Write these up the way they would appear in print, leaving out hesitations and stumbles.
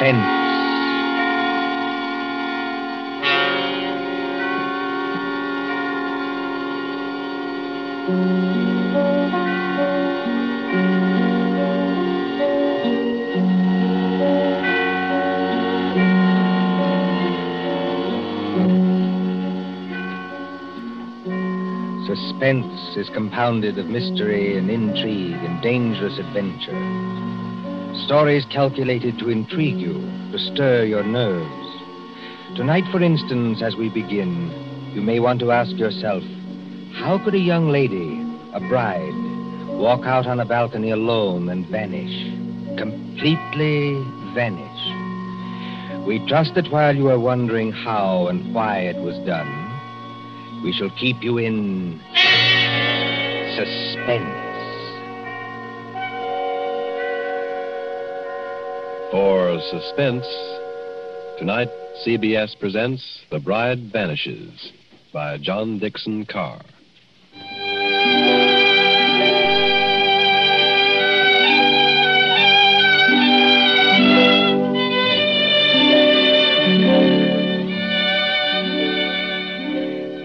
suspense. Suspense is compounded of mystery and intrigue and dangerous adventure. Stories calculated to intrigue you, to stir your nerves. Tonight, for instance, as we begin, you may want to ask yourself, how could a young lady, a bride, walk out on a balcony alone and vanish? Completely vanish. We trust that while you are wondering how and why it was done, we shall keep you in suspense. For suspense, tonight CBS presents The Bride Vanishes by John Dickson Carr.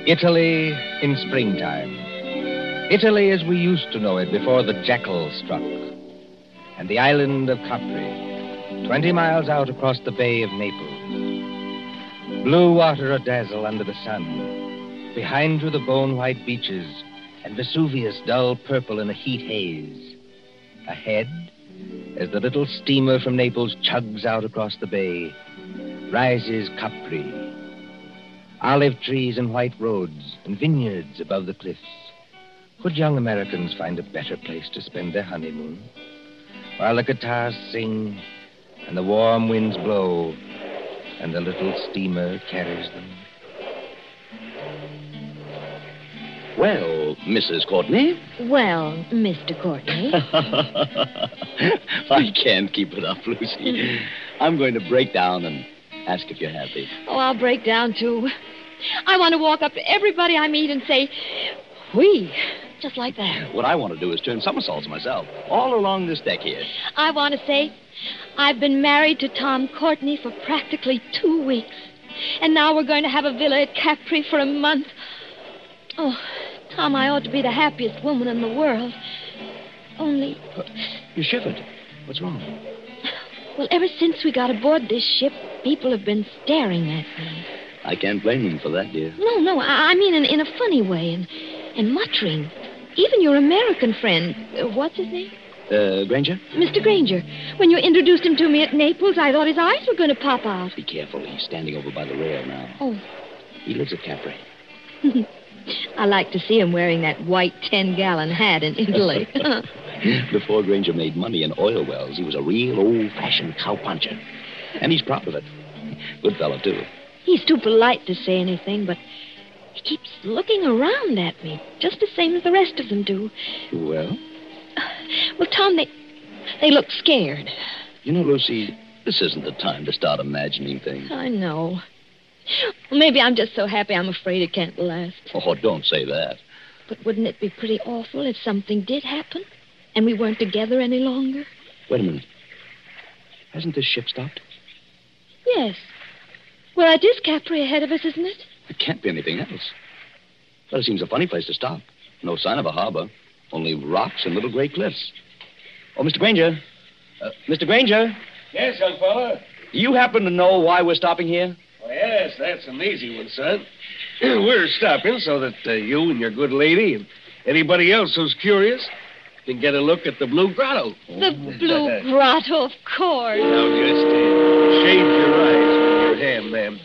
Italy in springtime. Italy as we used to know it before the jackal struck. And the island of Capri, 20 miles out across the Bay of Naples. Blue water a-dazzle under the sun. Behind you the bone-white beaches and Vesuvius dull purple in a heat haze. Ahead, as the little steamer from Naples chugs out across the bay, rises Capri. Olive trees and white roads and vineyards above the cliffs. Could young Americans find a better place to spend their honeymoon? While the guitars sing and the warm winds blow and the little steamer carries them. Well, Mrs. Courtney. Well, Mr. Courtney. I can't keep it up, Lucy. I'm going to break down and ask if you're happy. Oh, I'll break down, too. I want to walk up to everybody I meet and say, "Whee," just like that. What I want to do is turn somersaults myself, all along this deck here. I want to say, I've been married to Tom Courtney for practically 2 weeks. And now we're going to have a villa at Capri for a month. Oh, Tom, I ought to be the happiest woman in the world. Only... You shivered. What's wrong? Well, ever since we got aboard this ship, people have been staring at me. I can't blame them for that, dear. No, I mean in a funny way, and muttering. Even your American friend, what's his name? Grainger? Mr. Grainger. When you introduced him to me at Naples, I thought his eyes were going to pop out. Be careful. He's standing over by the rail now. Oh. He lives at Capri. I like to see him wearing that white 10-gallon hat in Italy. Before Grainger made money in oil wells, he was a real old-fashioned cowpuncher. And he's proud of it. Good fellow, too. He's too polite to say anything, but he keeps looking around at me, just the same as the rest of them do. Well? Well, Tom, they look scared. You know, Lucy, this isn't the time to start imagining things. I know. Well, maybe I'm just so happy I'm afraid it can't last. Oh, don't say that. But wouldn't it be pretty awful if something did happen and we weren't together any longer? Wait a minute. Hasn't this ship stopped? Yes. Well, it is Capri ahead of us, isn't it? It can't be anything else. Well, it seems a funny place to stop. No sign of a harbor. Only rocks and little gray cliffs. Oh, Mr. Grainger. Mr. Grainger? Yes, young fella? Do you happen to know why we're stopping here? Yes, that's an easy one, son. We're stopping so that you and your good lady and anybody else who's curious can get a look at the Blue Grotto. The Blue Grotto, of course. Now, just shade your eyes with your hand, ma'am.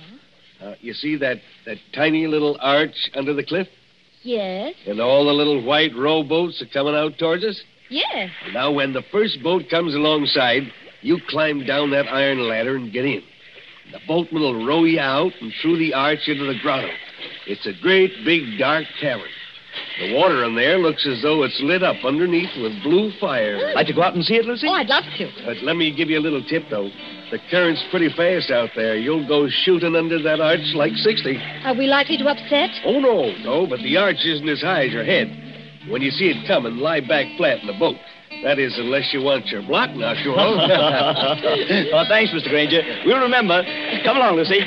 You see that tiny little arch under the cliff? Yes. And all the little white rowboats are coming out towards us? Yes. Now, when the first boat comes alongside, you climb down that iron ladder and get in. The boatman will row you out and through the arch into the grotto. It's a great, big, dark cavern. The water in there looks as though it's lit up underneath with blue fire. Mm. Like to go out and see it, Lucy? Oh, I'd love to. But let me give you a little tip, though. The current's pretty fast out there. You'll go shooting under that arch like 60. Are we likely to upset? Oh, no, but the arch isn't as high as your head. When you see it coming, lie back flat in the boat. That is, unless you want your block now, sure. Well, thanks, Mr. Granger. We'll remember. Come along, Lucy.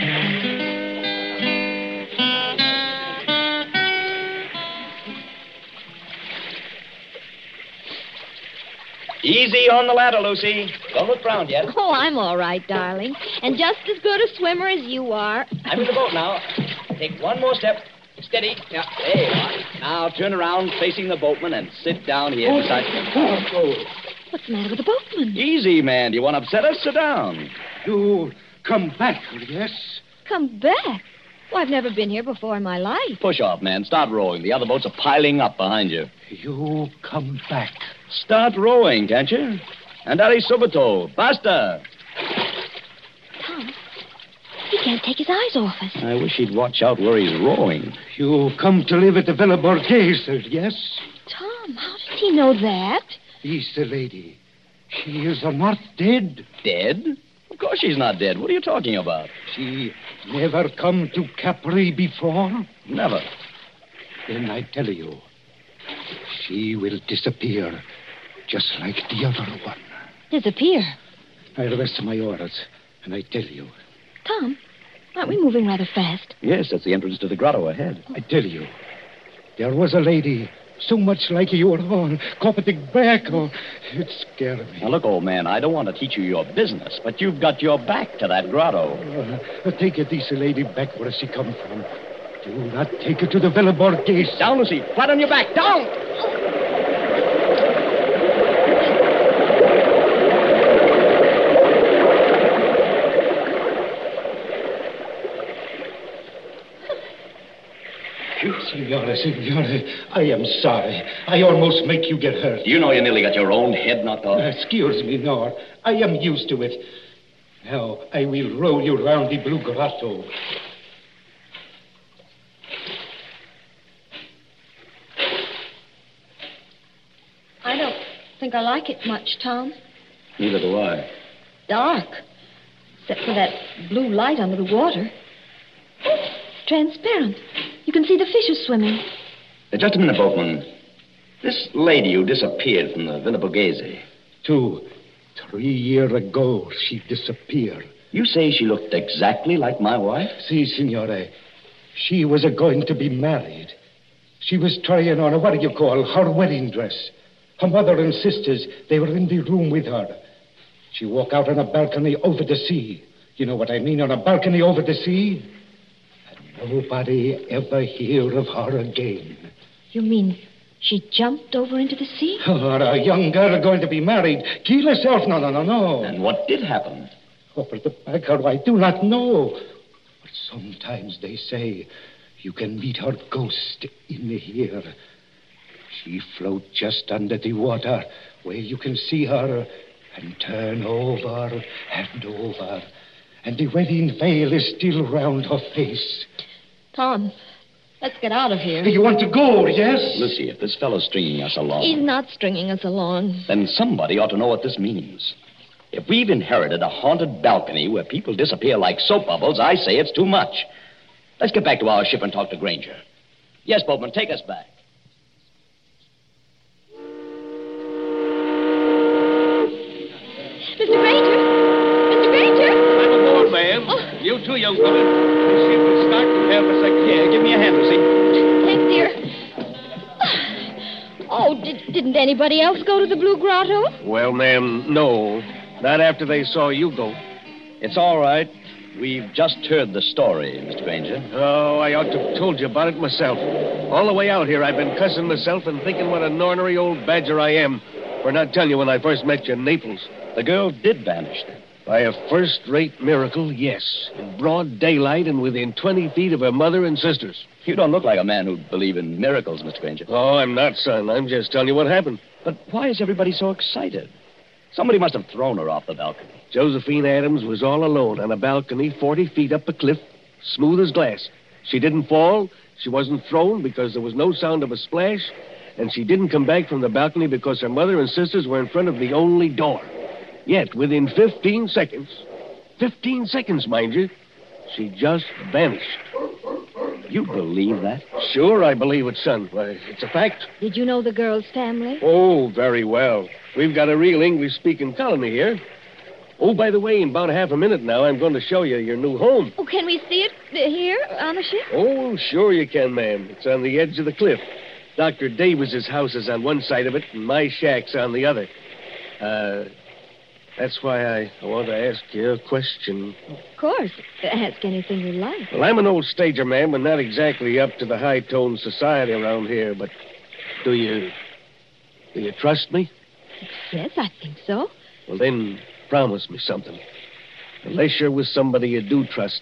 Easy on the ladder, Lucy. Don't look round yet. Oh, I'm all right, darling. And just as good a swimmer as you are. I'm in the boat now. Take one more step. Steady. Now, there you are. Now turn around facing the boatman and sit down here beside him. Oh. What's the matter with the boatman? Easy, man. Do you want to upset us? Sit down. You come back, yes? Come back? Well, I've never been here before in my life. Push off, man. Start rowing. The other boats are piling up behind you. You come back. Start rowing, can't you? Andare subito. Basta. Tom, he can't take his eyes off us. I wish he'd watch out where he's rowing. You come to live at the Villa Borghese, yes? Tom, how did he know that? He's the lady. She is not dead. Dead? Of course she's not dead. What are you talking about? She never come to Capri before? Never. Then I tell you. She will disappear, just like the other one. Disappear? I rest my orders, and I tell you. Tom, aren't we moving rather fast? Yes, that's the entrance to the grotto ahead. I tell you, there was a lady, so much like you at all, carpeting back, or it scared me. Now, look, old man, I don't want to teach you your business, but you've got your back to that grotto. Take a decent lady back where she come from. Do not take her to the Villa Borghese. Down, Lucy. Flat on your back. Down! Signora, I am sorry. I almost make you get hurt. You know you nearly got your own head knocked off. Excuse me, no. I am used to it. Now, I will roll you round the Blue Grotto. I don't think I like it much, Tom. Neither do I. Dark. Except for that blue light under the water. It's transparent. You can see the fishes swimming. Just a minute, boatman. This lady who disappeared from the Villa Borghese. 2-3 years ago, she disappeared. You say she looked exactly like my wife? Si, signore. She was going to be married. She was trying on her wedding dress. Her mother and sisters, they were in the room with her. She walked out on a balcony over the sea. You know what I mean, on a balcony over the sea? And nobody ever hear of her again. You mean she jumped over into the sea? Or a young girl going to be married. Kill herself. No. And what did happen? Over the back, I do not know. But sometimes they say you can meet her ghost in here. She float just under the water, where you can see her and turn over and over. And the wedding veil is still round her face. Tom, let's get out of here. You want to go, yes? Lucy, if this fellow's stringing us along... He's not stringing us along. Then somebody ought to know what this means. If we've inherited a haunted balcony where people disappear like soap bubbles, I say it's too much. Let's get back to our ship and talk to Grainger. Yes, boatman, take us back. You too, young woman. The ship will start in half a second. Yeah, give me a hand, Lucy. Thanks, dear. Oh, didn't anybody else go to the Blue Grotto? Well, ma'am, no. Not after they saw you go. It's all right. We've just heard the story, Mr. Granger. Oh, I ought to have told you about it myself. All the way out here, I've been cussing myself and thinking what an ornery old badger I am for not telling you when I first met you in Naples. The girl did vanish then. By a first-rate miracle, yes. In broad daylight and within 20 feet of her mother and sisters. You don't look like a man who'd believe in miracles, Mr. Granger. Oh, I'm not, son. I'm just telling you what happened. But why is everybody so excited? Somebody must have thrown her off the balcony. Josephine Adams was all alone on a balcony 40 feet up a cliff, smooth as glass. She didn't fall. She wasn't thrown because there was no sound of a splash. And she didn't come back from the balcony because her mother and sisters were in front of the only door. Yet, within 15 seconds, 15 seconds, mind you, she just vanished. You believe that? Sure, I believe it, son. Why, it's a fact. Did you know the girl's family? Oh, very well. We've got a real English-speaking colony here. Oh, by the way, in about half a minute now, I'm going to show you your new home. Oh, can we see it here on the ship? Oh, sure you can, ma'am. It's on the edge of the cliff. Dr. Davis's house is on one side of it, and my shack's on the other. That's why I want to ask you a question. Of course. Ask anything you like. Well, I'm an old stager, ma'am, and not exactly up to the high-toned society around here, but do you trust me? Yes, I think so. Well, then, promise me something. Unless you're with somebody you do trust,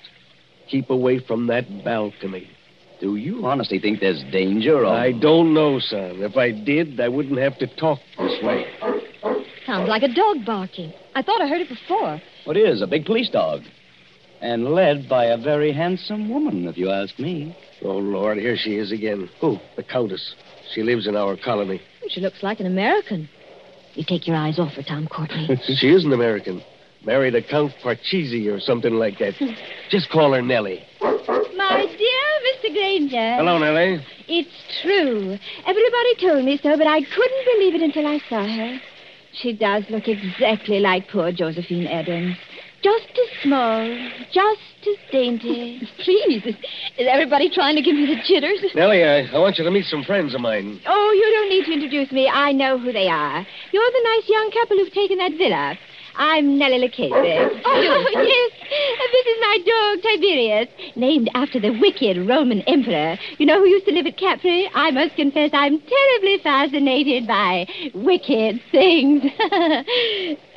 keep away from that balcony. Do you honestly think there's danger? Or... I don't know, son. If I did, I wouldn't have to talk this way. Sounds like a dog barking. I thought I heard it before. Well, it is, a big police dog. And led by a very handsome woman, if you ask me. Oh, Lord, here she is again. Who? The Countess. She lives in our colony. She looks like an American. You take your eyes off her, Tom Courtney. She is an American. Married a Count Parchisi or something like that. Just call her Nellie. My dear Mr. Grainger. Hello, Nellie. It's true. Everybody told me so, but I couldn't believe it until I saw her. She does look exactly like poor Josephine Adams. Just as small, just as dainty. Please, is everybody trying to give me the jitters? Nellie, I want you to meet some friends of mine. Oh, you don't need to introduce me. I know who they are. You're the nice young couple who've taken that villa. I'm Nellie Leccese. Oh, yes. This is my dog, Tiberius, named after the wicked Roman emperor. You know who used to live at Capri? I must confess I'm terribly fascinated by wicked things.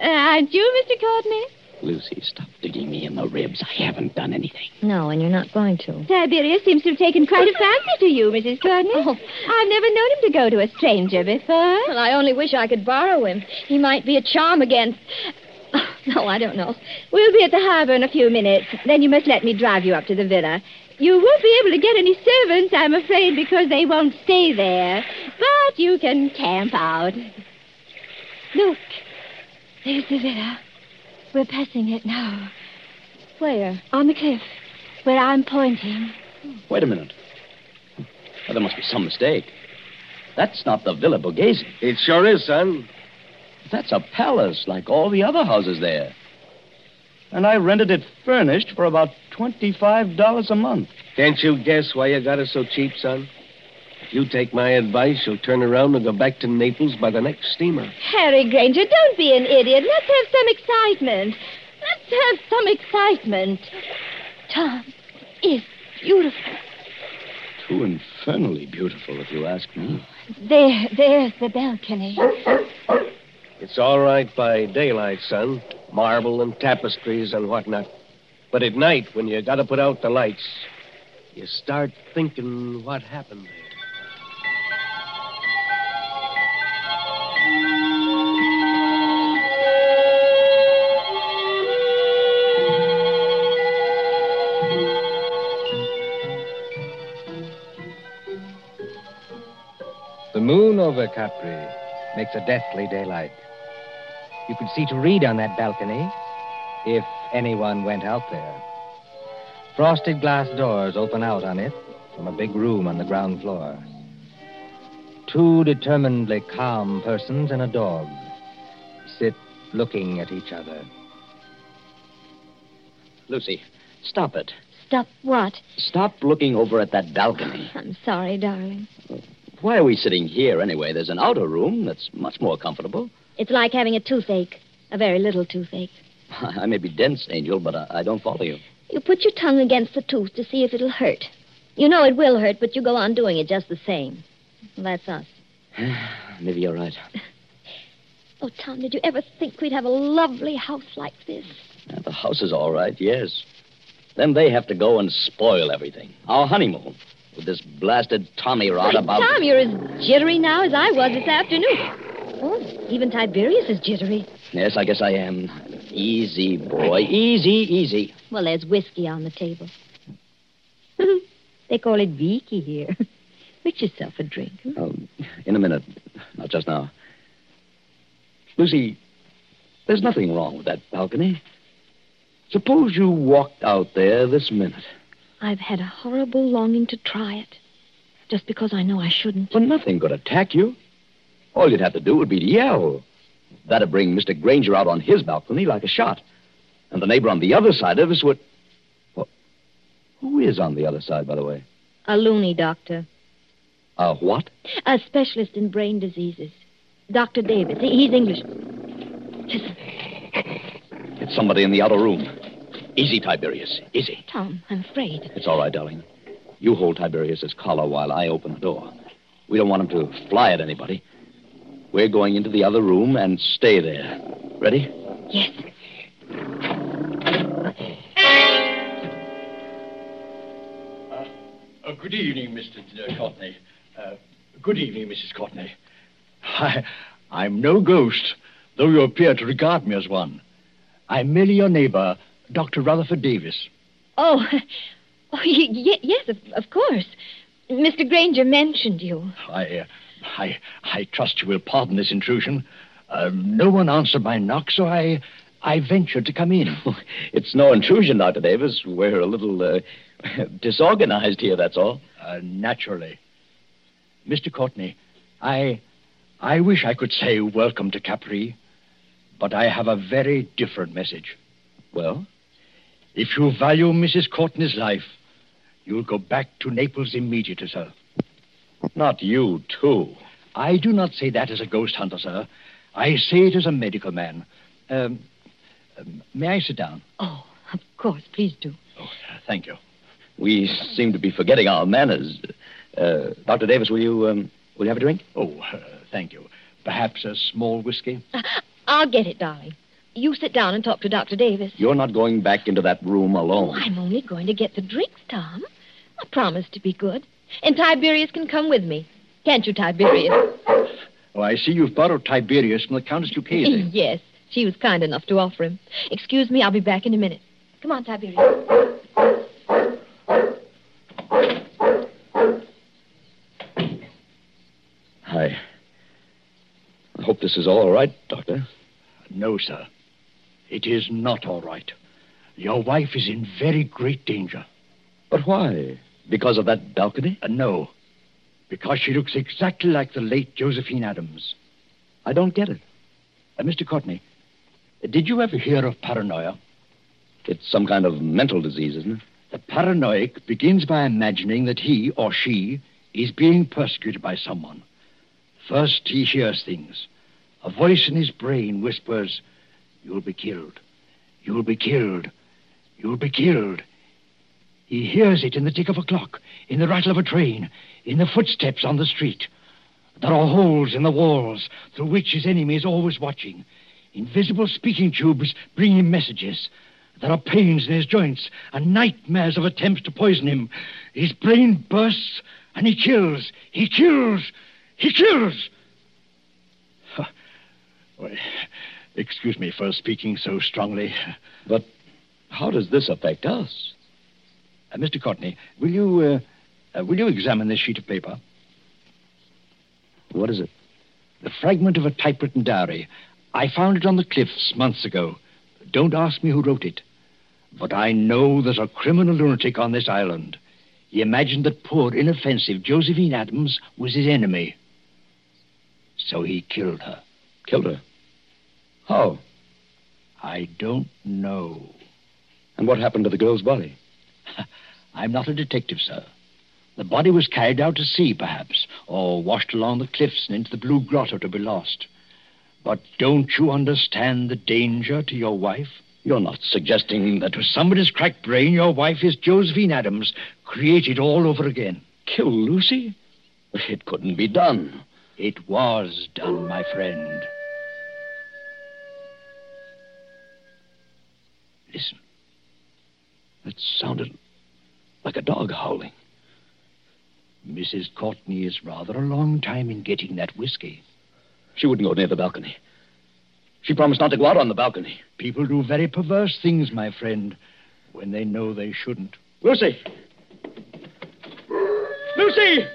Aren't you, Mr. Courtney? Lucy, stop digging me in the ribs. I haven't done anything. No, and you're not going to. Tiberius seems to have taken quite a fancy to you, Mrs. Courtney. Oh. I've never known him to go to a stranger before. Well, I only wish I could borrow him. He might be a charm against... Oh, no, I don't know. We'll be at the harbor in a few minutes. Then you must let me drive you up to the villa. You won't be able to get any servants, I'm afraid, because they won't stay there. But you can camp out. Look, there's the villa. We're passing it now. Where? On the cliff, where I'm pointing. Wait a minute. Well, there must be some mistake. That's not the Villa Borghese. It sure is, son. That's a palace like all the other houses there. And I rented it furnished for about $25 a month. Can't you guess why you got it so cheap, son? If you take my advice, you'll turn around and go back to Naples by the next steamer. Harry Grainger, don't be an idiot. Let's have some excitement. Tom, it's beautiful. Too infernally beautiful, if you ask me. There's the balcony. It's all right by daylight, son. Marble and tapestries and whatnot. But at night, when you got to put out the lights, you start thinking what happened there. The moon over Capri makes a deathly daylight. You could see to read on that balcony if anyone went out there. Frosted glass doors open out on it from a big room on the ground floor. Two determinedly calm persons and a dog sit looking at each other. Lucy, stop it. Stop what? Stop looking over at that balcony. I'm sorry, darling. Why are we sitting here, anyway? There's an outer room that's much more comfortable. It's like having a toothache, a very little toothache. I may be dense, Angel, but I don't follow you. You put your tongue against the tooth to see if it'll hurt. You know it will hurt, but you go on doing it just the same. Well, that's us. Maybe you're right. Oh, Tom, did you ever think we'd have a lovely house like this? The house is all right, yes. Then they have to go and spoil everything. Our honeymoon. With this blasted Tommy rod about... Tom, you're as jittery now as I was this afternoon. Oh, even Tiberius is jittery. Yes, I guess I am. Easy, boy. Easy. Well, there's whiskey on the table. They call it Vicky here. Make yourself a drink. Hmm? In a minute. Not just now. Lucy, there's nothing wrong with that balcony. Suppose you walked out there this minute... I've had a horrible longing to try it, just because I know I shouldn't. Well, nothing could attack you. All you'd have to do would be to yell. That'd bring Mr. Grainger out on his balcony like a shot. And the neighbor on the other side of us would... Well, who is on the other side, by the way? A loony doctor. A what? A specialist in brain diseases. Dr. Davis. He's English. Listen. It's somebody in the outer room. Easy, Tiberius. Easy. Tom, I'm afraid. It's all right, darling. You hold Tiberius's collar while I open the door. We don't want him to fly at anybody. We're going into the other room and stay there. Ready? Yes. Good evening, Mr. Courtney. Good evening, Mrs. Courtney. I'm no ghost, though you appear to regard me as one. I'm merely your neighbor, Dr. Rutherford Davis. Oh yes, of course. Mr. Grainger mentioned you. I trust you will pardon this intrusion. No one answered my knock, so I ventured to come in. It's no intrusion, Dr. Davis. We're a little disorganized here, that's all. Naturally. Mr. Courtney, I wish I could say welcome to Capri, but I have a very different message. Well? If you value Mrs. Courtney's life, you'll go back to Naples immediately, sir. Not you, too. I do not say that as a ghost hunter, sir. I say it as a medical man. May I sit down? Oh, of course. Please do. Oh, thank you. We seem to be forgetting our manners. Dr. Davis, will you have a drink? Oh, thank you. Perhaps a small whiskey? I'll get it, darling. You sit down and talk to Dr. Davis. You're not going back into that room alone. Oh, I'm only going to get the drinks, Tom. I promise to be good. And Tiberius can come with me. Can't you, Tiberius? Oh, I see you've borrowed Tiberius from the Countess Ducasse. Yes, she was kind enough to offer him. Excuse me, I'll be back in a minute. Come on, Tiberius. I hope this is all right, Doctor. No, sir. It is not all right. Your wife is in very great danger. But why? Because of that balcony? No. Because she looks exactly like the late Josephine Adams. I don't get it. Mr. Courtney, did you ever hear of paranoia? It's some kind of mental disease, isn't it? The paranoiac begins by imagining that he or she is being persecuted by someone. First, he hears things. A voice in his brain whispers, "You'll be killed. You'll be killed. You'll be killed." He hears it in the tick of a clock, in the rattle of a train, in the footsteps on the street. There are holes in the walls through which his enemy is always watching. Invisible speaking tubes bring him messages. There are pains in his joints and nightmares of attempts to poison him. His brain bursts and he kills. He kills. He kills. Well, excuse me for speaking so strongly, but how does this affect us? Mr. Courtney, will you examine this sheet of paper? What is it? The fragment of a typewritten diary. I found it on the cliffs months ago. Don't ask me who wrote it. But I know there's a criminal lunatic on this island. He imagined that poor, inoffensive Josephine Adams was his enemy. So he killed her. Killed her? How? I don't know. And what happened to the girl's body? I'm not a detective, sir. The body was carried out to sea, perhaps, or washed along the cliffs and into the Blue Grotto to be lost. But don't you understand the danger to your wife? You're not suggesting that to somebody's cracked brain, your wife is Josephine Adams, created all over again. Kill Lucy? It couldn't be done. It was done, my friend. Listen. That sounded like a dog howling. Mrs. Courtney is rather a long time in getting that whiskey. She wouldn't go near the balcony. She promised not to go out on the balcony. People do very perverse things, my friend, when they know they shouldn't. Lucy! Lucy!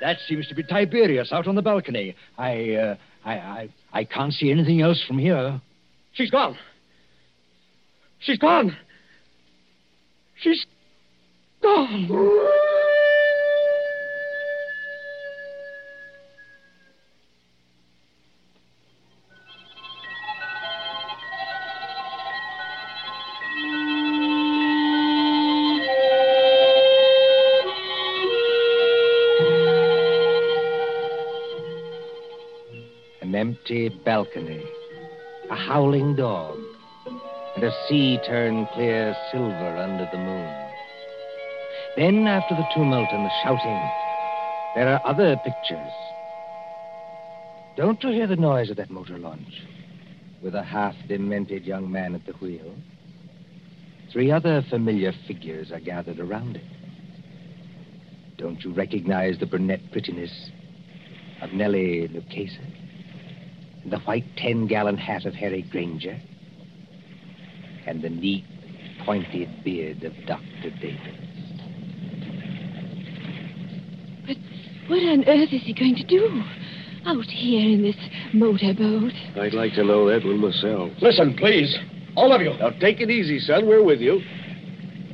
That seems to be Tiberius out on the balcony. I can't see anything else from here. She's gone. She's gone. She's gone. empty balcony, a howling dog, and a sea turned clear silver under the moon. Then, after the tumult and the shouting, there are other pictures. Don't you hear the noise of that motor launch with a half-demented young man at the wheel? Three other familiar figures are gathered around it. Don't you recognize the brunette prettiness of Nellie Leccese and the white 10-gallon hat of Harry Grainger and the neat, pointed beard of Dr. Davis? But what on earth is he going to do out here in this motorboat? I'd like to know that one myself. Listen, please. All of you. Now, take it easy, son. We're with you.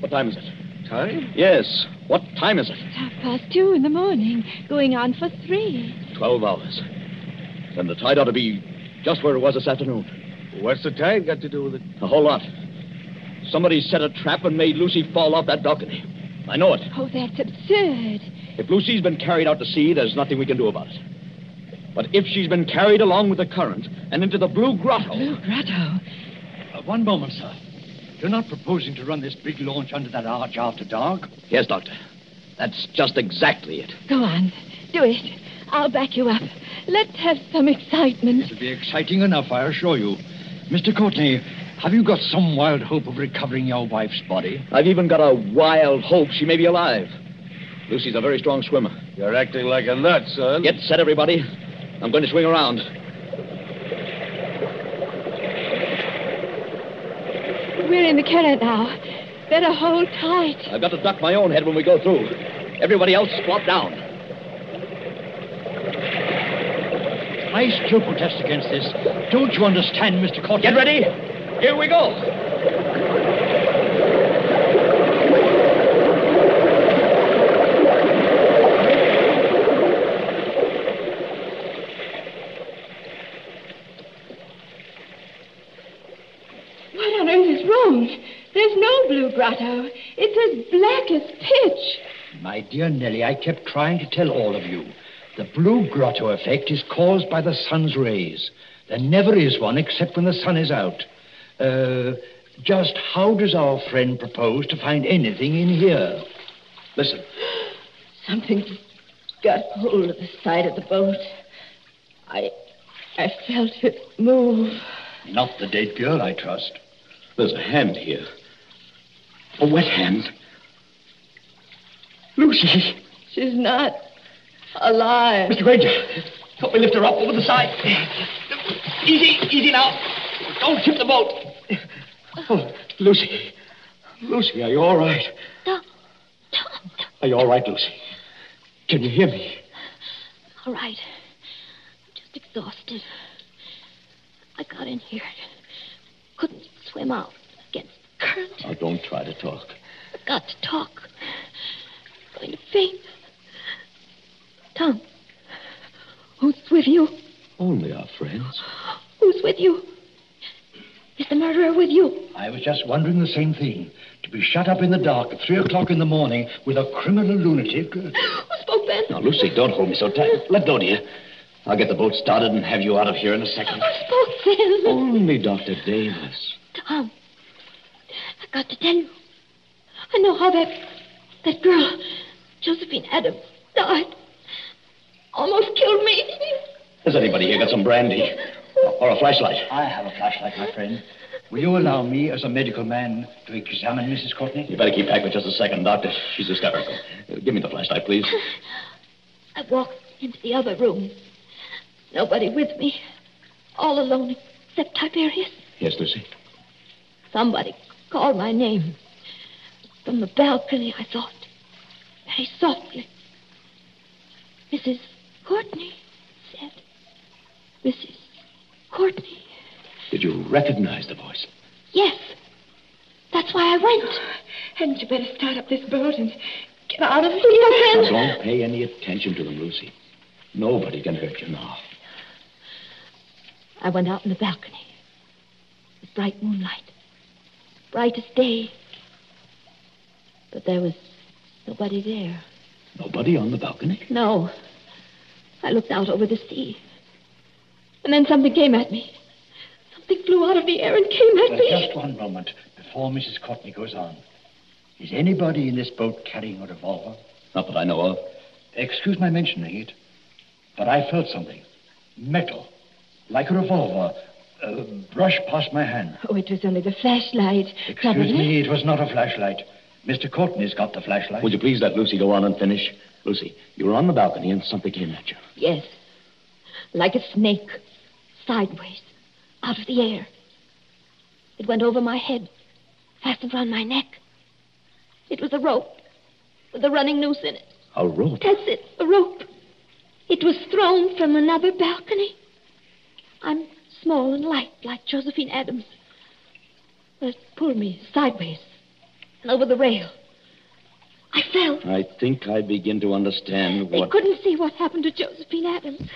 What time is it? Time? Yes. What time is it? It's 2:30 in the morning, going on for 3. 12 hours. Then the tide ought to be just where it was this afternoon. What's the tide got to do with it? A whole lot. Somebody set a trap and made Lucy fall off that balcony. I know it. Oh, that's absurd. If Lucy's been carried out to sea, there's nothing we can do about it. But if she's been carried along with the current and into the Blue Grotto... Blue Grotto? One moment, sir. You're not proposing to run this big launch under that arch after dark? Yes, Doctor. That's just exactly it. Go on. Do it. I'll back you up. Let's have some excitement. It'll be exciting enough, I assure you. Mr. Courtney, have you got some wild hope of recovering your wife's body? I've even got a wild hope she may be alive. Lucy's a very strong swimmer. You're acting like a nut, son. Get set, everybody. I'm going to swing around. We're in the current now. Better hold tight. I've got to duck my own head when we go through. Everybody else, squat down. I still protest against this. Don't you understand, Mr. Courtney? Get ready. Here we go. Grotto. It's as black as pitch. My dear Nellie, I kept trying to tell all of you. The Blue Grotto effect is caused by the sun's rays. There never is one except when the sun is out. Just how does our friend propose to find anything in here? Listen. Something's got hold of the side of the boat. I felt it move. Not the dead girl, I trust. There's a hand here. A wet hand. Lucy. She's not alive. Mr. Granger, help me lift her up over the side. Easy, easy now. Don't tip the boat. Oh, Lucy. Lucy, are you all right? No. Are you all right, Lucy? Can you hear me? All right. I'm just exhausted. I got in here. Couldn't swim out against the current. Oh, don't try to talk. I've got to talk. I'm going to faint. Tom, who's with you? Only our friends. Who's with you? Is the murderer with you? I was just wondering the same thing. To be shut up in the dark at 3:00 in the morning with a criminal lunatic. Who spoke then? Now, Lucy, don't hold me so tight. Let go, dear. I'll get the boat started and have you out of here in a second. Who spoke then? Only Dr. Davis. Tom. I've got to tell you. I know how that girl, Josephine Adams, died. Almost killed me. Has anybody here got some brandy? Or a flashlight? I have a flashlight, my friend. Will you allow me, as a medical man, to examine Mrs. Courtney? You better keep back for just a second, Doctor. She's hysterical. Give me the flashlight, please. I walked into the other room. Nobody with me. All alone except Tiberius. Yes, Lucy. Somebody called my name. From the balcony, I thought. Very softly. Mrs. Courtney, it said. Mrs. Courtney. Did you recognize the voice? Yes. That's why I went. Hadn't you better start up this boat and get out of here? Now, don't pay any attention to them, Lucy. Nobody can hurt you now. I went out on the balcony. With bright moonlight. Bright as day. But there was nobody there. Nobody on the balcony? No. I looked out over the sea. And then something came at me. Something flew out of the air and came at me. Just one moment before Mrs. Courtney goes on. Is anybody in this boat carrying a revolver? Not that I know of. Excuse my mentioning it, but I felt something. Metal. Like a revolver. Brush past my hand. Oh, it was only the flashlight. Excuse me, it was not a flashlight. Mr. Courtney's got the flashlight. Would you please let Lucy go on and finish? Lucy, you were on the balcony and something came at you. Yes. Like a snake. Sideways. Out of the air. It went over my head. Fastened round my neck. It was a rope. With a running noose in it. A rope? That's it. A rope. It was thrown from another balcony. I'm small and light, like Josephine Adams. It pulled me sideways and over the rail. I fell. I think I begin to understand what... They couldn't see what happened to Josephine Adams.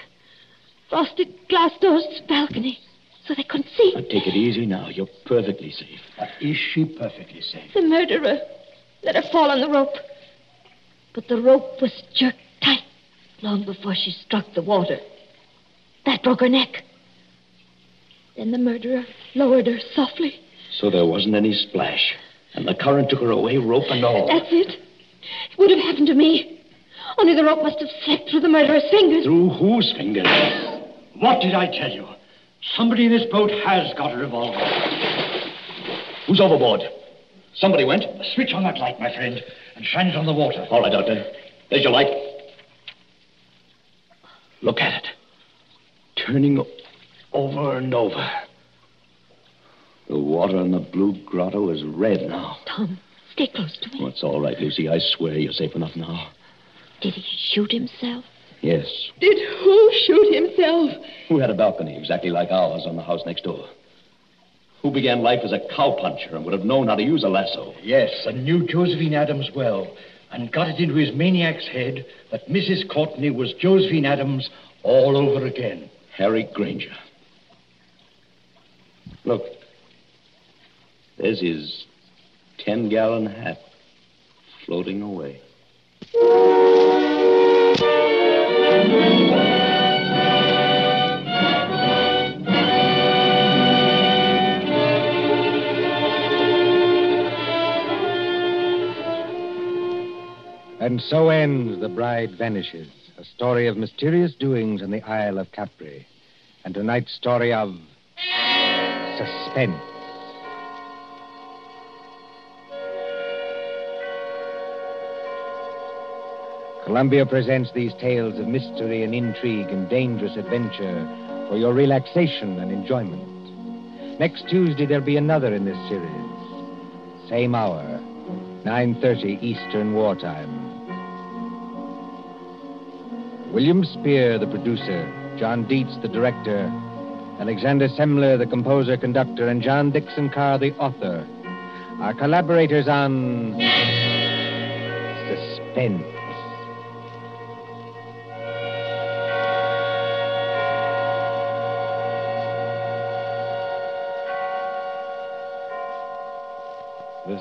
Frosted glass doors to the balcony, so they couldn't see. Now, take it easy now. You're perfectly safe. But is she perfectly safe? The murderer let her fall on the rope. But the rope was jerked tight long before she struck the water. That broke her neck. Then the murderer lowered her softly. So there wasn't any splash. And the current took her away, rope and all. That's it. It would have happened to me. Only the rope must have slipped through the murderer's fingers. Through whose fingers? What did I tell you? Somebody in this boat has got a revolver. Who's overboard? Somebody went. Switch on that light, my friend, and shine it on the water. All right, Doctor. There's your light. Look at it. Turning over and over. The water in the Blue Grotto is red now. Tom, stay close to me. Oh, it's all right, Lucy. I swear you're safe enough now. Did he shoot himself? Yes. Did who shoot himself? Who had a balcony exactly like ours on the house next door? Who began life as a cowpuncher and would have known how to use a lasso? Yes, and knew Josephine Adams well, and got it into his maniac's head that Mrs. Courtney was Josephine Adams all over again. Harry Grainger. Look. There's his 10-gallon hat floating away. And so ends The Bride Vanishes, a story of mysterious doings in the Isle of Capri. And tonight's story of suspense. Columbia presents these tales of mystery and intrigue and dangerous adventure for your relaxation and enjoyment. Next Tuesday, there'll be another in this series. Same hour, 9:30 Eastern Wartime. William Speer, the producer, John Dietz, the director, Alexander Semmler, the composer, conductor, and John Dickson Carr, the author, are collaborators on Suspense. This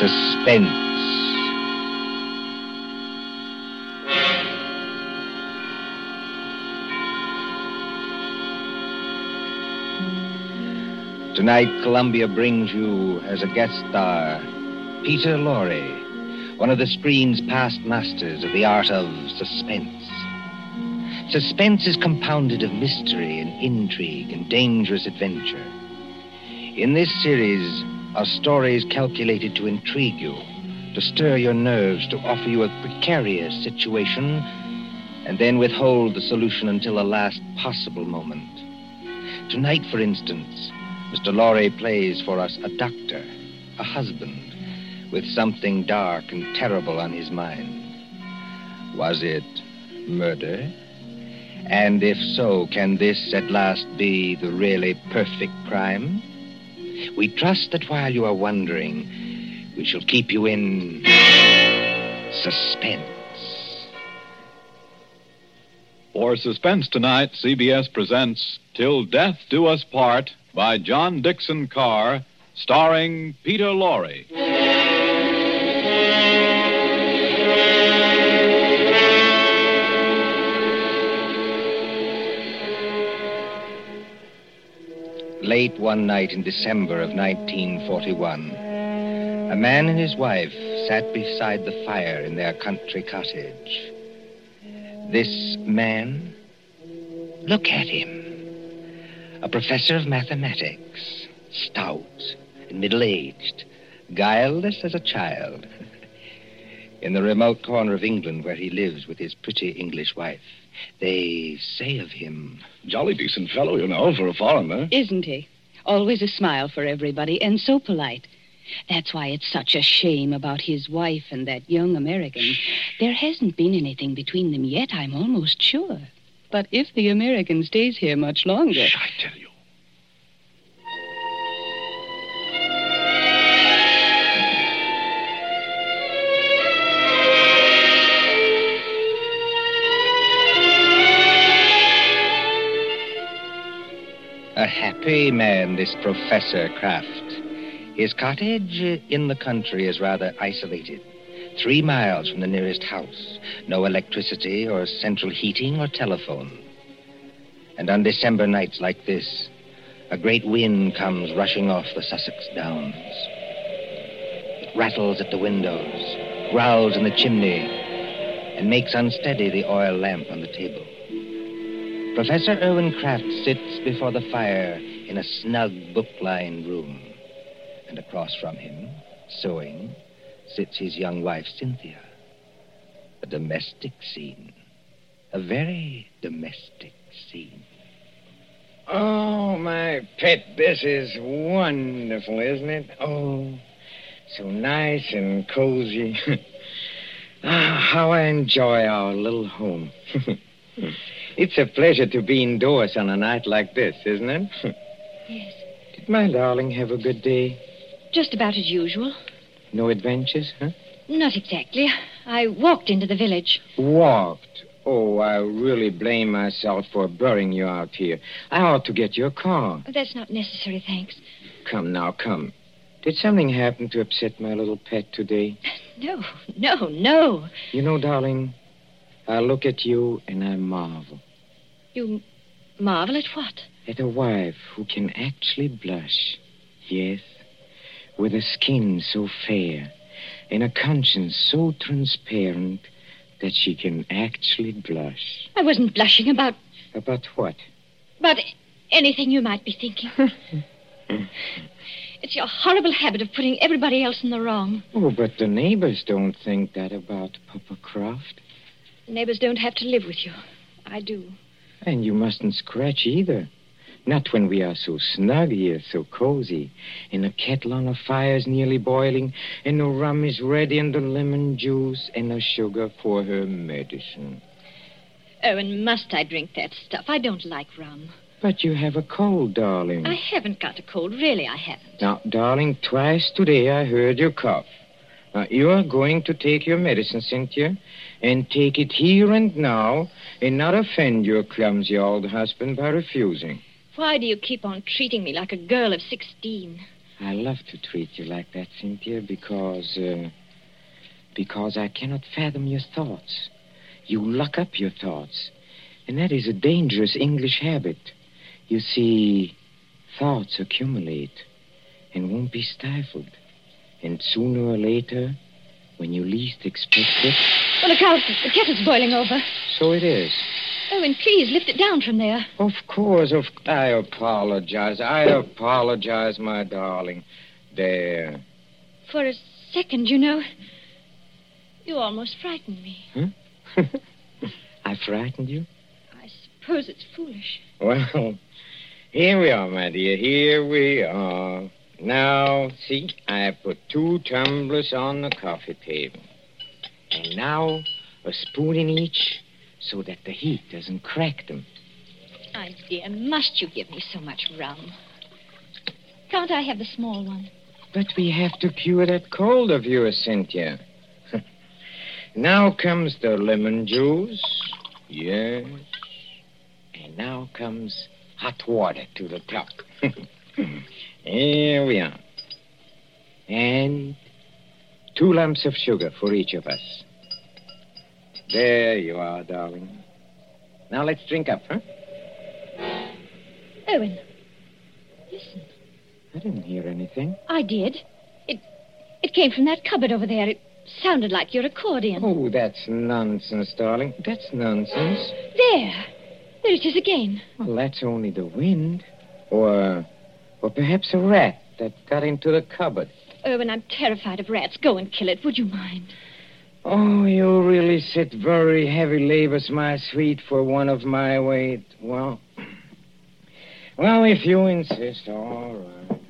suspense. Tonight, Columbia brings you, as a guest star, Peter Lorre, one of the screen's past masters of the art of suspense. Suspense is compounded of mystery and intrigue and dangerous adventure. In this series are stories calculated to intrigue you, to stir your nerves, to offer you a precarious situation, and then withhold the solution until the last possible moment. Tonight, for instance, Mr. Lorre plays for us a doctor, a husband, with something dark and terrible on his mind. Was it murder? And if so, can this at last be the really perfect crime? We trust that while you are wondering, we shall keep you in suspense. For Suspense tonight, CBS presents Till Death Do Us Part by John Dickson Carr, starring Peter Lorre. Late one night in December of 1941, a man and his wife sat beside the fire in their country cottage. This man, look at him. A professor of mathematics, stout and middle-aged, guileless as a child, in the remote corner of England where he lives with his pretty English wife. They say of him, jolly decent fellow, you know, for a foreigner. Isn't he? Always a smile for everybody and so polite. That's why it's such a shame about his wife and that young American. There hasn't been anything between them yet, I'm almost sure. But if the American stays here much longer... Shh, I tell you. A happy man, this Professor Kraft. His cottage in the country is rather isolated. 3 miles from the nearest house. No electricity or central heating or telephone. And on December nights like this, a great wind comes rushing off the Sussex Downs. It rattles at the windows, growls in the chimney, and makes unsteady the oil lamp on the table. Professor Irwin Kraft sits before the fire in a snug book-lined room. And across from him, sewing, sits his young wife, Cynthia. A domestic scene. A very domestic scene. Oh, my pet, this is wonderful, isn't it? Oh, so nice and cozy. How I enjoy our little home. It's a pleasure to be indoors on a night like this, isn't it? Yes. Did my darling have a good day? Just about as usual. No adventures, huh? Not exactly. I walked into the village. Walked? Oh, I really blame myself for burying you out here. I ought to get you a car. Oh, that's not necessary, thanks. Come now, come. Did something happen to upset my little pet today? No. You know, darling, I look at you and I marvel. You marvel at what? At a wife who can actually blush. Yes. With a skin so fair and a conscience so transparent that she can actually blush. I wasn't blushing about... About what? About anything you might be thinking. It's your horrible habit of putting everybody else in the wrong. Oh, but the neighbors don't think that about Papa Kraft. The neighbors don't have to live with you. I do. And you mustn't scratch either. Not when we are so snug here, so cozy, and the kettle on the fire is nearly boiling, and the rum is ready, and the lemon juice, and the sugar for her medicine. Oh, and must I drink that stuff? I don't like rum. But you have a cold, darling. I haven't got a cold. Really, I haven't. Now, darling, twice today I heard you cough. Now, you are going to take your medicine, Cynthia, and take it here and now, and not offend your clumsy old husband by refusing. Why do you keep on treating me like a girl of 16? I love to treat you like that, Cynthia, because I cannot fathom your thoughts. You lock up your thoughts, and that is a dangerous English habit. You see, thoughts accumulate and won't be stifled. And sooner or later, when you least expect it... Oh, look out. The kettle's boiling over. So it is. Irwin, please, lift it down from there. Of course, I apologize. I apologize, my darling. There. For a second, you know, you almost frightened me. Huh? I frightened you? I suppose it's foolish. Well, here we are, my dear. Here we are. Now, see, I put two tumblers on the coffee table. And now, a spoon in each, so that the heat doesn't crack them. My dear, must you give me so much rum? Can't I have the small one? But we have to cure that cold of yours, Cynthia. Now comes the lemon juice. Yes. And now comes hot water to the top. Here we are. And 2 lumps of sugar for each of us. There you are, darling. Now let's drink up, huh? Irwin, listen. I didn't hear anything. I did. It came from that cupboard over there. It sounded like your accordion. Oh, that's nonsense, darling. That's nonsense. There. There it is again. Well, that's only the wind. Or perhaps a rat that got into the cupboard. Irwin, I'm terrified of rats. Go and kill it. Would you mind? Oh, you really sit very heavy labors, my sweet, for one of my weight. Well, if you insist, all right.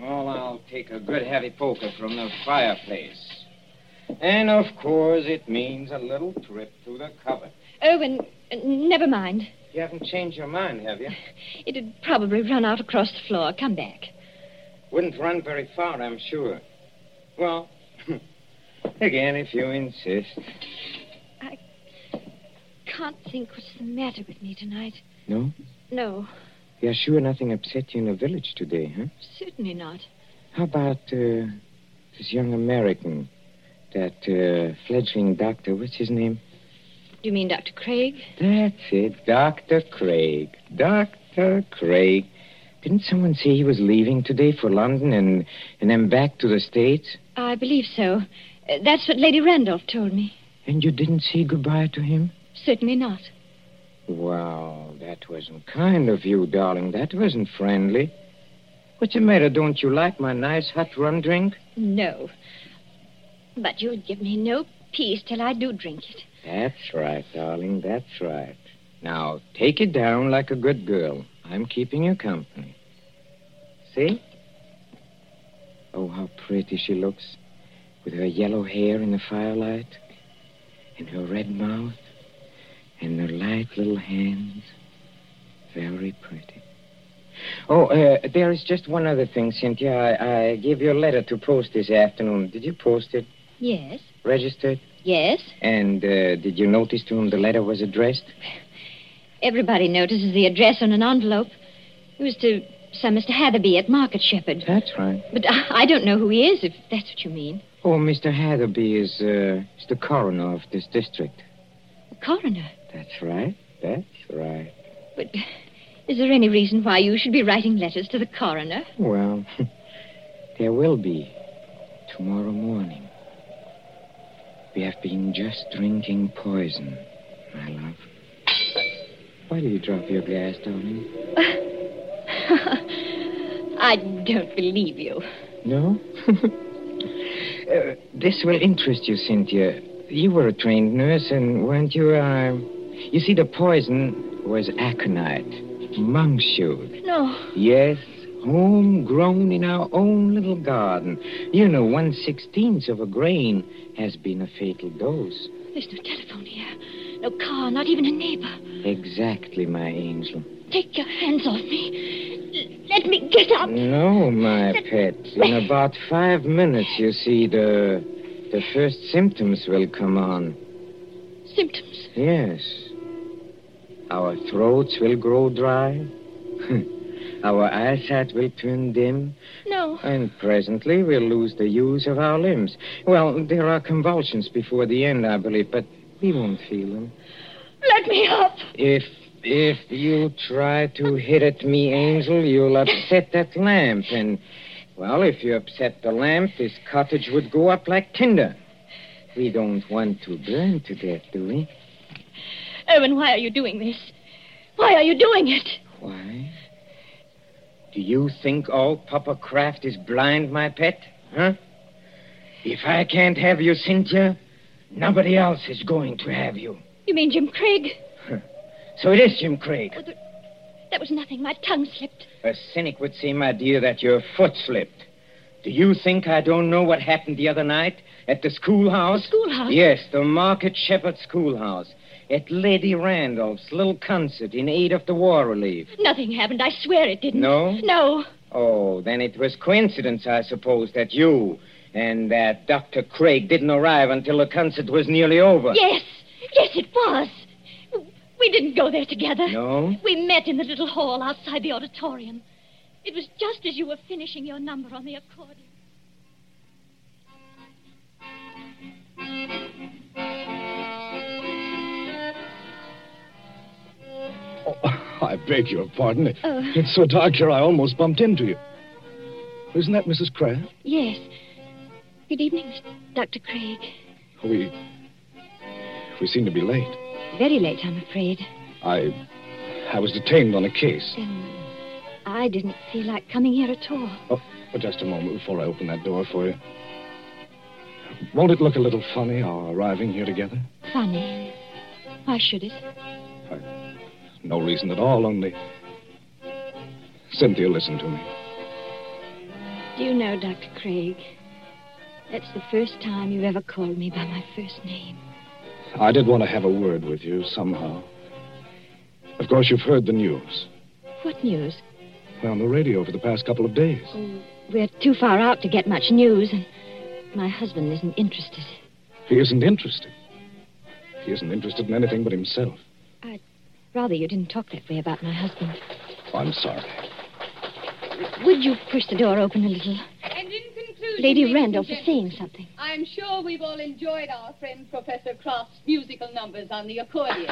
Well, I'll take a good heavy poker from the fireplace. And, of course, it means a little trip to the cupboard. Irwin, never mind. You haven't changed your mind, have you? It'd probably run out across the floor. Come back. Wouldn't run very far, I'm sure. Well, again, if you insist. I can't think what's the matter with me tonight. No? No. You're sure nothing upset you in the village today, huh? Certainly not. How about this young American, that fledgling doctor, what's his name? You mean Dr. Craig? That's it, Dr. Craig. Dr. Craig. Didn't someone say he was leaving today for London and then back to the States? I believe so. That's what Lady Randolph told me. And you didn't say goodbye to him? Certainly not. Wow, that wasn't kind of you, darling. That wasn't friendly. What's the matter? Don't you like my nice hot rum drink? No. But you'll give me no peace till I do drink it. That's right, darling, that's right. Now, take it down like a good girl. I'm keeping you company. See? Oh, how pretty she looks, with her yellow hair in the firelight, and her red mouth, and her light little hands. Very pretty. Oh, there is just one other thing, Cynthia. I gave you a letter to post this afternoon. Did you post it? Yes. Registered? Yes. And did you notice to whom the letter was addressed? Everybody notices the address on an envelope. It was to some Mr. Hatherby at Market Shepherd. That's right. But I don't know who he is, if that's what you mean. Oh, Mr. Hatherby is the coroner of this district. The coroner? That's right. That's right. But is there any reason why you should be writing letters to the coroner? Well, there will be tomorrow morning. We have been just drinking poison, my love. Why do you drop your glass, darling? I don't believe you. No? This will interest you, Cynthia. You were a trained nurse, and weren't you, You see, the poison was aconite, monkshood. No. Yes, homegrown in our own little garden. You know, 1/16 of a grain has been a fatal dose. There's no telephone here. No car, not even a neighbor. Exactly, my angel. Take your hands off me. Let me get up. No, my pet. In about 5 minutes, you see, the first symptoms will come on. Symptoms? Yes. Our throats will grow dry. Our eyesight will turn dim. No. And presently we'll lose the use of our limbs. Well, there are convulsions before the end, I believe, but we won't feel them. Let me up. If you try to hit at me, Angel, you'll upset that lamp. And, well, if you upset the lamp, this cottage would go up like tinder. We don't want to burn to death, do we? Irwin, why are you doing this? Why are you doing it? Why? Do you think all Papa Kraft is blind, my pet? Huh? If I can't have you, Cynthia, nobody else is going to have you. You mean Jim Craig? So it is Jim Craig. Oh, that was nothing. My tongue slipped. A cynic would say, my dear, that your foot slipped. Do you think I don't know what happened the other night at the schoolhouse? The schoolhouse? Yes, the Market Shepherd schoolhouse. At Lady Randolph's little concert in aid of the war relief. Nothing happened. I swear it didn't. No? No. Oh, then it was coincidence, I suppose, that you and that Dr. Craig didn't arrive until the concert was nearly over. Yes. Yes, it was. We didn't go there together. No? We met in the little hall outside the auditorium. It was just as you were finishing your number on the accordion. Oh, I beg your pardon. It's so dark here I almost bumped into you. Isn't that Mrs. Kraft? Yes. Good evening, Dr. Craig. We seem to be late. Very late, I'm afraid. I was detained on a case. Then I didn't feel like coming here at all. Oh, well, just a moment before I open that door for you. Won't it look a little funny, our arriving here together? Funny? Why should it? No reason at all, only... Cynthia, listen to me. Do you know, Dr. Craig, that's the first time you've ever called me by my first name. I did want to have a word with you somehow. Of course, you've heard the news. What news? Well, on the radio for the past couple of days. Oh, we're too far out to get much news, and my husband isn't interested. He isn't interested? He isn't interested in anything but himself. I'd rather you didn't talk that way about my husband. Oh, I'm sorry. Would you push the door open a little? Lady Randolph was saying something. I'm sure we've all enjoyed our friend Professor Kraft's musical numbers on the accordion.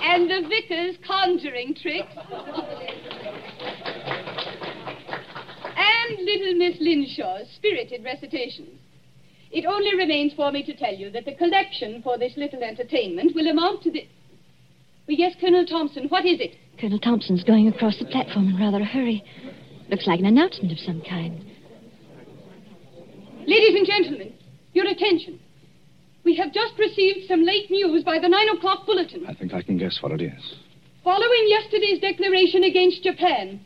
And the vicar's conjuring tricks. And little Miss Linshaw's spirited recitations. It only remains for me to tell you that the collection for this little entertainment will amount to the... Well, yes, Colonel Thompson, what is it? Colonel Thompson's going across the platform in rather a hurry. Looks like an announcement of some kind. Ladies and gentlemen, your attention. We have just received some late news by the 9 o'clock bulletin. I think I can guess what it is. Following yesterday's declaration against Japan,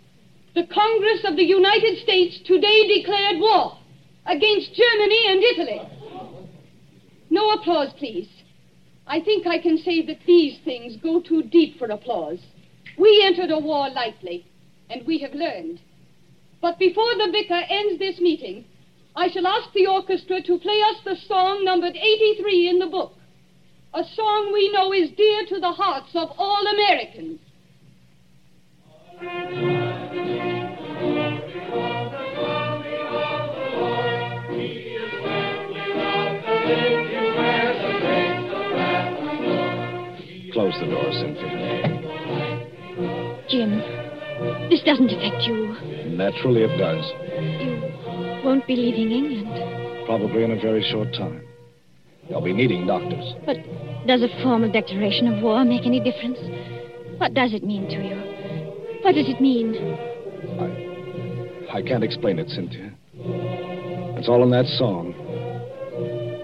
the Congress of the United States today declared war against Germany and Italy. No applause, please. I think I can say that these things go too deep for applause. We entered a war lightly, and we have learned. But before the vicar ends this meeting, I shall ask the orchestra to play us the song numbered 83 in the book, a song we know is dear to the hearts of all Americans. Close the door, Cynthia. Jim. This doesn't affect you. Naturally it does. You won't be leaving England? Probably in a very short time. They'll be needing doctors. But does a formal declaration of war make any difference? What does it mean to you? What does it mean? I can't explain it, Cynthia. It's all in that song.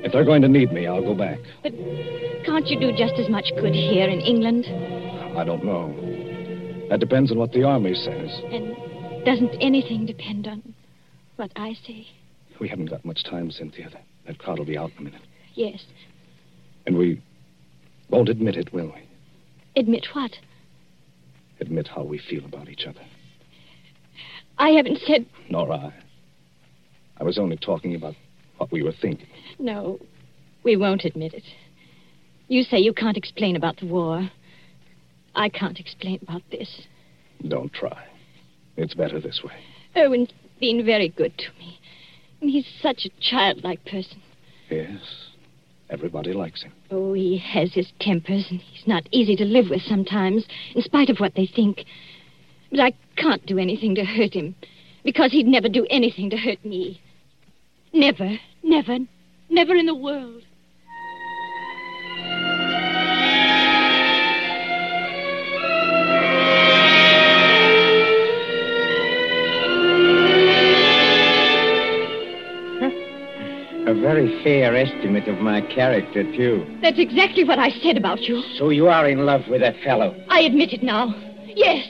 If they're going to need me, I'll go back. But can't you do just as much good here in England? I don't know. That depends on what the army says. And doesn't anything depend on what I say? We haven't got much time, Cynthia. That crowd will be out in a minute. Yes. And we won't admit it, will we? Admit what? Admit how we feel about each other. I haven't said... Nor I. I was only talking about what we were thinking. No, we won't admit it. You say you can't explain about the war... I can't explain about this. Don't try. It's better this way. Irwin's been very good to me. And he's such a childlike person. Yes. Everybody likes him. Oh, he has his tempers, and he's not easy to live with sometimes, in spite of what they think. But I can't do anything to hurt him, because he'd never do anything to hurt me. Never, never, never in the world. A very fair estimate of my character, too. That's exactly what I said about you. So you are in love with that fellow? I admit it now. Yes.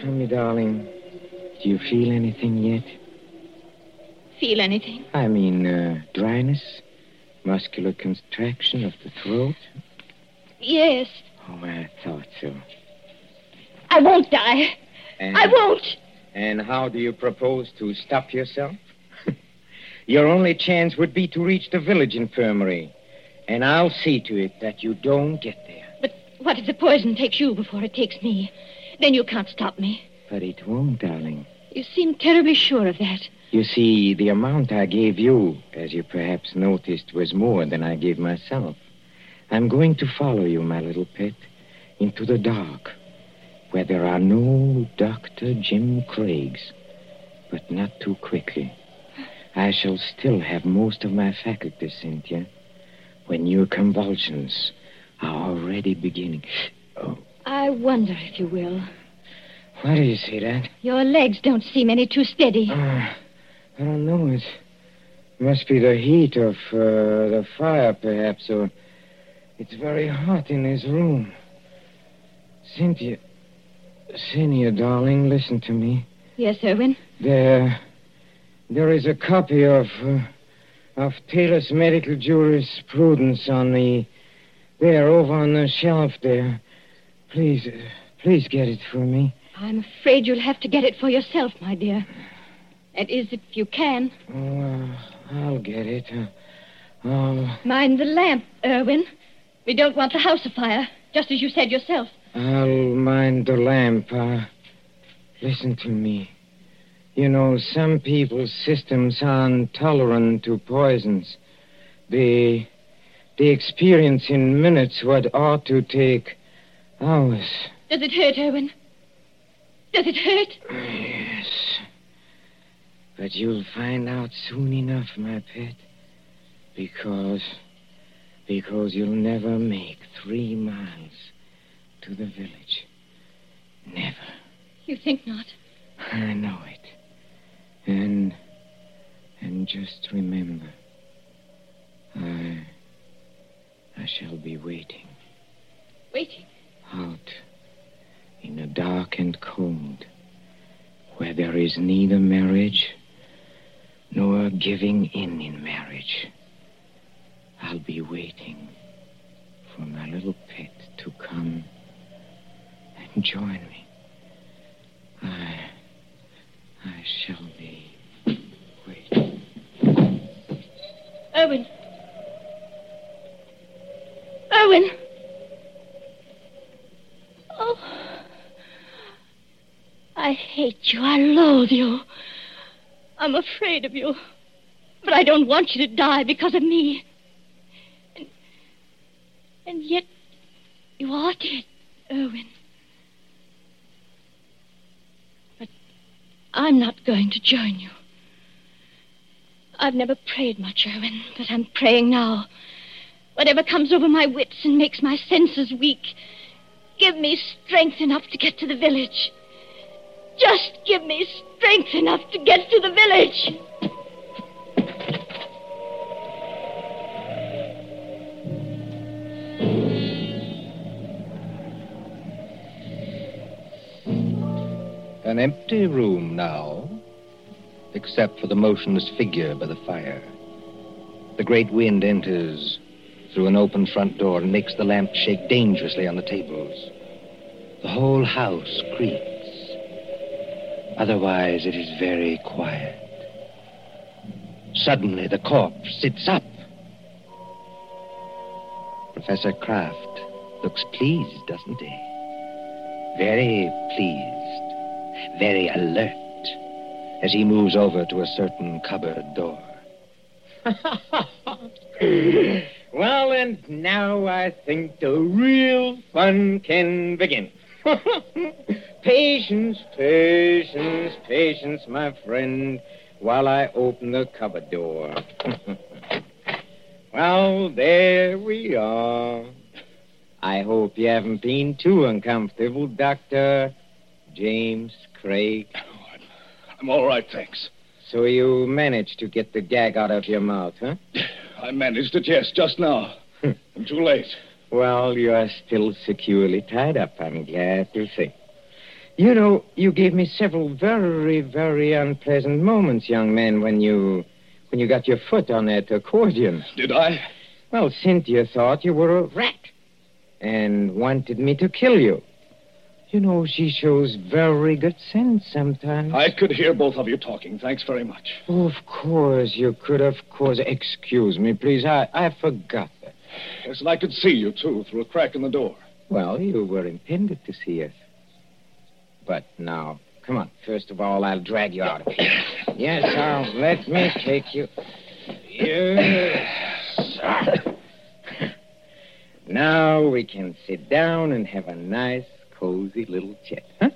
Tell me, darling, do you feel anything yet? Feel anything? I mean, dryness, muscular contraction of the throat. Yes. Oh, I thought so. I won't die. I won't. And how do you propose to stop yourself? Your only chance would be to reach the village infirmary. And I'll see to it that you don't get there. But what if the poison takes you before it takes me? Then you can't stop me. But it won't, darling. You seem terribly sure of that. You see, the amount I gave you, as you perhaps noticed, was more than I gave myself. I'm going to follow you, my little pet, into the dark, where there are no Dr. Jim Craigs, but not too quickly. I shall still have most of my faculties, Cynthia, when your convulsions are already beginning. Oh. I wonder if you will. Why do you say that? Your legs don't seem any too steady. I don't know. It must be the heat of the fire, perhaps, or it's very hot in this room. Cynthia, darling, listen to me. Yes, Irwin? There is a copy of Taylor's medical jurisprudence on over on the shelf there. Please get it for me. I'm afraid you'll have to get it for yourself, my dear. That is, if you can. Oh, I'll get it. Mind the lamp, Irwin. We don't want the house afire, just as you said yourself. I'll mind the lamp. Listen to me. You know, some people's systems aren't tolerant to poisons. They experience in minutes what ought to take hours. Does it hurt, Irwin? Does it hurt? Yes. But you'll find out soon enough, my pet. Because you'll never make 3 miles to the village. Never. You think not? I know it. And just remember, I shall be waiting. Waiting? Out in the dark and cold, where there is neither marriage nor giving in marriage. I'll be waiting for my little pet to come and join me. I shall be waiting. Irwin! Irwin! Oh. I hate you. I loathe you. I'm afraid of you. But I don't want you to die because of me. And yet, you are dead, Irwin. I'm not going to join you. I've never prayed much, Irwin, but I'm praying now. Whatever comes over my wits and makes my senses weak, give me strength enough to get to the village. Just give me strength enough to get to the village. An empty room now, except for the motionless figure by the fire. The great wind enters through an open front door and makes the lamp shake dangerously on the tables. The whole house creaks. Otherwise, it is very quiet. Suddenly, the corpse sits up. Professor Kraft looks pleased, doesn't he? Very pleased. very alert as he moves over to a certain cupboard door. Well, and now I think the real fun can begin. Patience, patience, patience, my friend, while I open the cupboard door. Well, there we are. I hope you haven't been too uncomfortable, Dr. James Craig. Oh, I'm all right, thanks. So you managed to get the gag out of your mouth, huh? I managed it, yes, just now. I'm too late. Well, you are still securely tied up, I'm glad to say. You know, you gave me several very, very unpleasant moments, young man, when you got your foot on that accordion. Did I? Well, Cynthia thought you were a rat and wanted me to kill you. You know, she shows very good sense sometimes. I could hear both of you talking. Thanks very much. Oh, of course. You could, of course. Excuse me, please. I forgot that. Yes, and I could see you, too, through a crack in the door. Well, you were intended to see us. But now, come on. First of all, I'll drag you out of here. Yes, I'll let me take you. Yes. Now we can sit down and have a nice, cozy little chat, huh?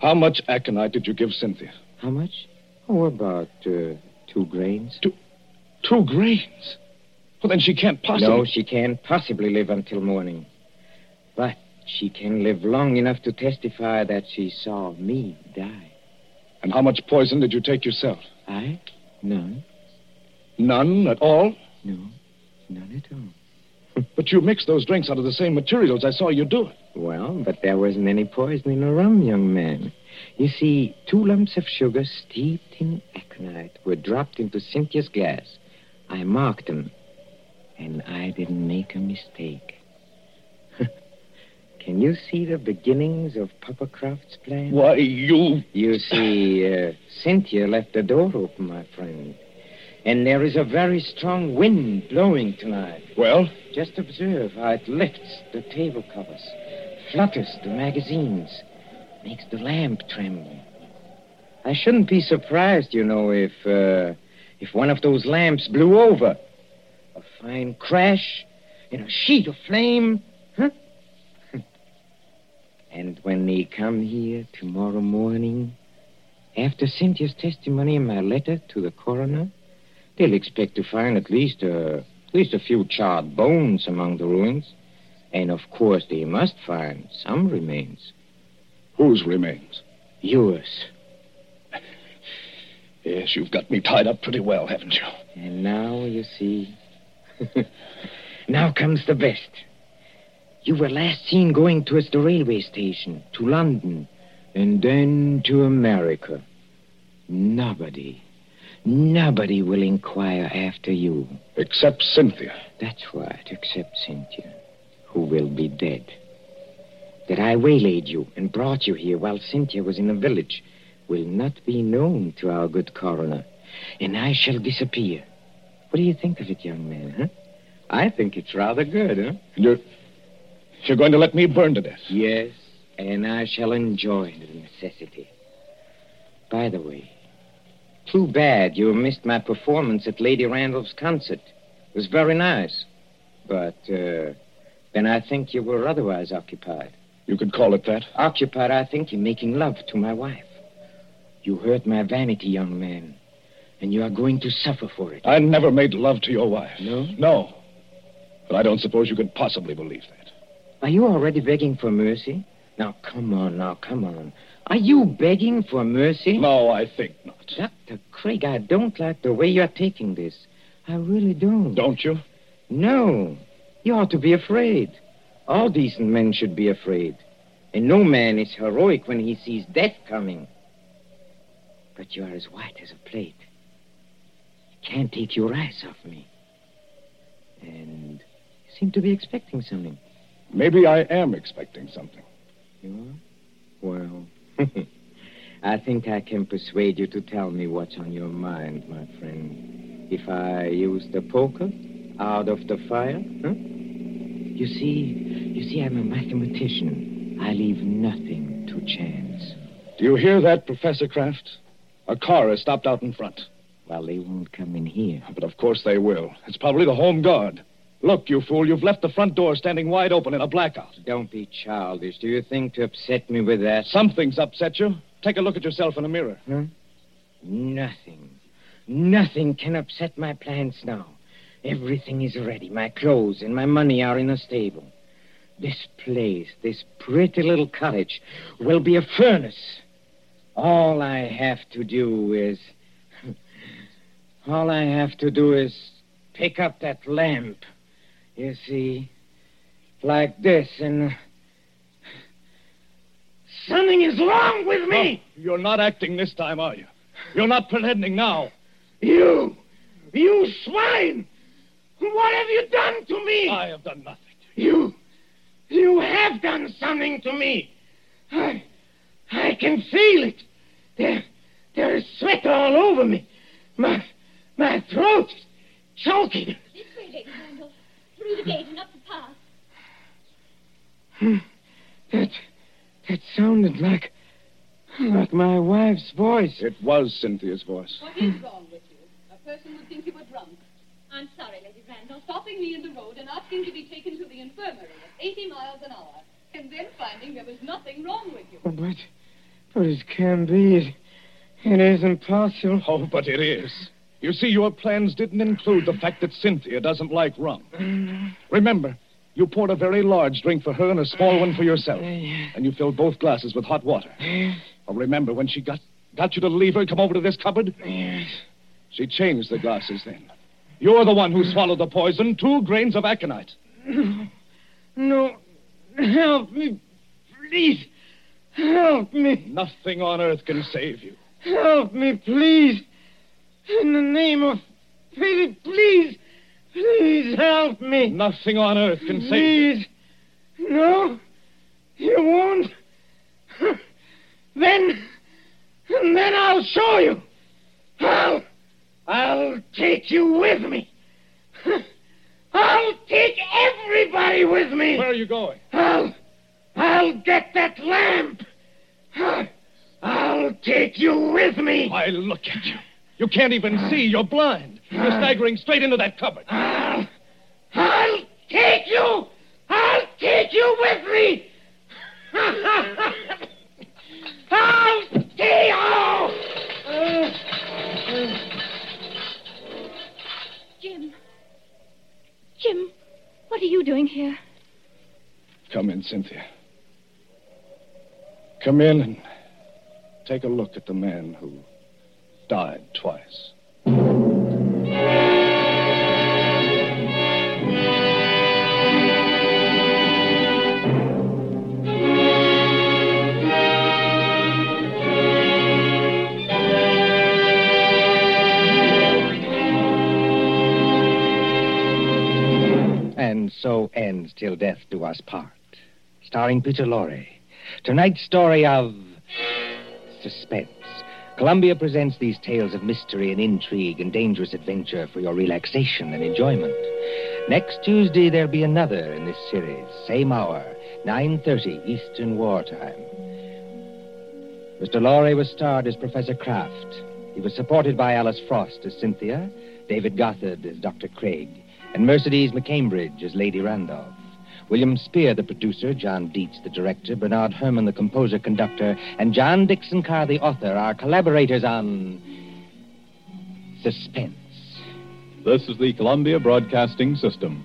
How much aconite did you give Cynthia? How much? Oh, about 2 grains. Two grains? Well, then she can't possibly... No, she can't possibly live until morning. But she can live long enough to testify that she saw me die. And how much poison did you take yourself? I? None. None at all? No, none at all. But you mixed those drinks out of the same materials. I saw you do it. Well, but there wasn't any poison in the rum, young man. You see, 2 lumps of sugar steeped in aconite were dropped into Cynthia's glass. I marked them, and I didn't make a mistake. Can you see the beginnings of Papa Croft's plan? Why, you... You see, Cynthia left the door open, my friend. And there is a very strong wind blowing tonight. Well? Just observe how it lifts the table covers, flutters the magazines, makes the lamp tremble. I shouldn't be surprised, you know, if one of those lamps blew over. A fine crash and a sheet of flame, huh? And when they come here tomorrow morning, after Cynthia's testimony and my letter to the coroner, they'll expect to find at least a few charred bones among the ruins. And, of course, they must find some remains. Whose remains? Yours. Yes, you've got me tied up pretty well, haven't you? And now, you see... Now comes the best. You were last seen going towards the railway station, to London, and then to America. Nobody will inquire after you. Except Cynthia. That's right, except Cynthia, who will be dead. That I waylaid you and brought you here while Cynthia was in the village will not be known to our good coroner, and I shall disappear. What do you think of it, young man, huh? I think it's rather good, huh? You're going to let me burn to death? Yes, and I shall enjoy the necessity. By the way, too bad you missed my performance at Lady Randolph's concert. It was very nice. But then I think you were otherwise occupied. You could call it that? Occupied, I think, in making love to my wife. You hurt my vanity, young man. And you are going to suffer for it. I never made love to your wife. No? No. But I don't suppose you could possibly believe that. Are you already begging for mercy? Now, come on. Are you begging for mercy? No, I think not. Dr. Craig, I don't like the way you're taking this. I really don't. Don't you? No. You ought to be afraid. All decent men should be afraid. And no man is heroic when he sees death coming. But you are as white as a plate. You can't take your eyes off me. And you seem to be expecting something. Maybe I am expecting something. You are? Well, I think I can persuade you to tell me what's on your mind, my friend. If I use the poker out of the fire, huh? You see, I'm a mathematician. I leave nothing to chance. Do you hear that, Professor Kraft? A car has stopped out in front. Well, they won't come in here. But of course they will. It's probably the home guard. Look, you fool, you've left the front door standing wide open in a blackout. Don't be childish. Do you think to upset me with that? Something's upset you. Take a look at yourself in a mirror. Huh? Nothing. Nothing can upset my plans now. Everything is ready. My clothes and my money are in the stable. This place, this pretty little cottage, will be a furnace. All I have to do is... all I have to do is pick up that lamp. You see, like this, and... something is wrong with me! Oh, you're not acting this time, are you? You're not pretending now. You swine! What have you done to me? I have done nothing. You have done something to me. I can feel it. There is sweat all over me. My throat is choking. It's Friday, Randolph. Through the gate and up the path. That sounded like my wife's voice. It was Cynthia's voice. What is wrong with you? A person would think you were drunk. I'm sorry, Lady Randolph, stopping me in the road and asking to be taken to the infirmary at 80 miles an hour, and then finding there was nothing wrong with you. But it can't be. It isn't possible. Oh, but it is. You see, your plans didn't include the fact that Cynthia doesn't like rum. Remember, you poured a very large drink for her and a small one for yourself, and you filled both glasses with hot water. Oh, remember, when she got you to leave her, come over to this cupboard? Yes. She changed the glasses then. You're the one who swallowed the poison, 2 grains of aconite. No. Help me. Please. Help me. Nothing on earth can save you. Help me, please. In the name of Philip, please. Please help me. Nothing on earth can save you. Please. No. You won't. Then I'll show you. I'll take you with me. I'll take everybody with me. Where are you going? I'll get that lamp. I'll take you with me. Why, look at you. You can't even see. You're blind. You're staggering straight into that cupboard. I'll take you. I'll take you with me. I'll take you. Jim, what are you doing here? Come in, Cynthia. Come in and take a look at the man who died twice. And so ends Till Death Do Us Part, starring Peter Lorre. Tonight's story of suspense. Columbia presents these tales of mystery and intrigue and dangerous adventure for your relaxation and enjoyment. Next Tuesday, there'll be another in this series. Same hour, 9:30 Eastern Wartime. Mr. Lorre was starred as Professor Kraft. He was supported by Alice Frost as Cynthia, David Gothard as Dr. Craig, and Mercedes McCambridge as Lady Randolph. William Speer, the producer, John Dietz, the director, Bernard Herrmann, the composer-conductor, and John Dickson Carr, the author, are collaborators on Suspense. This is the Columbia Broadcasting System.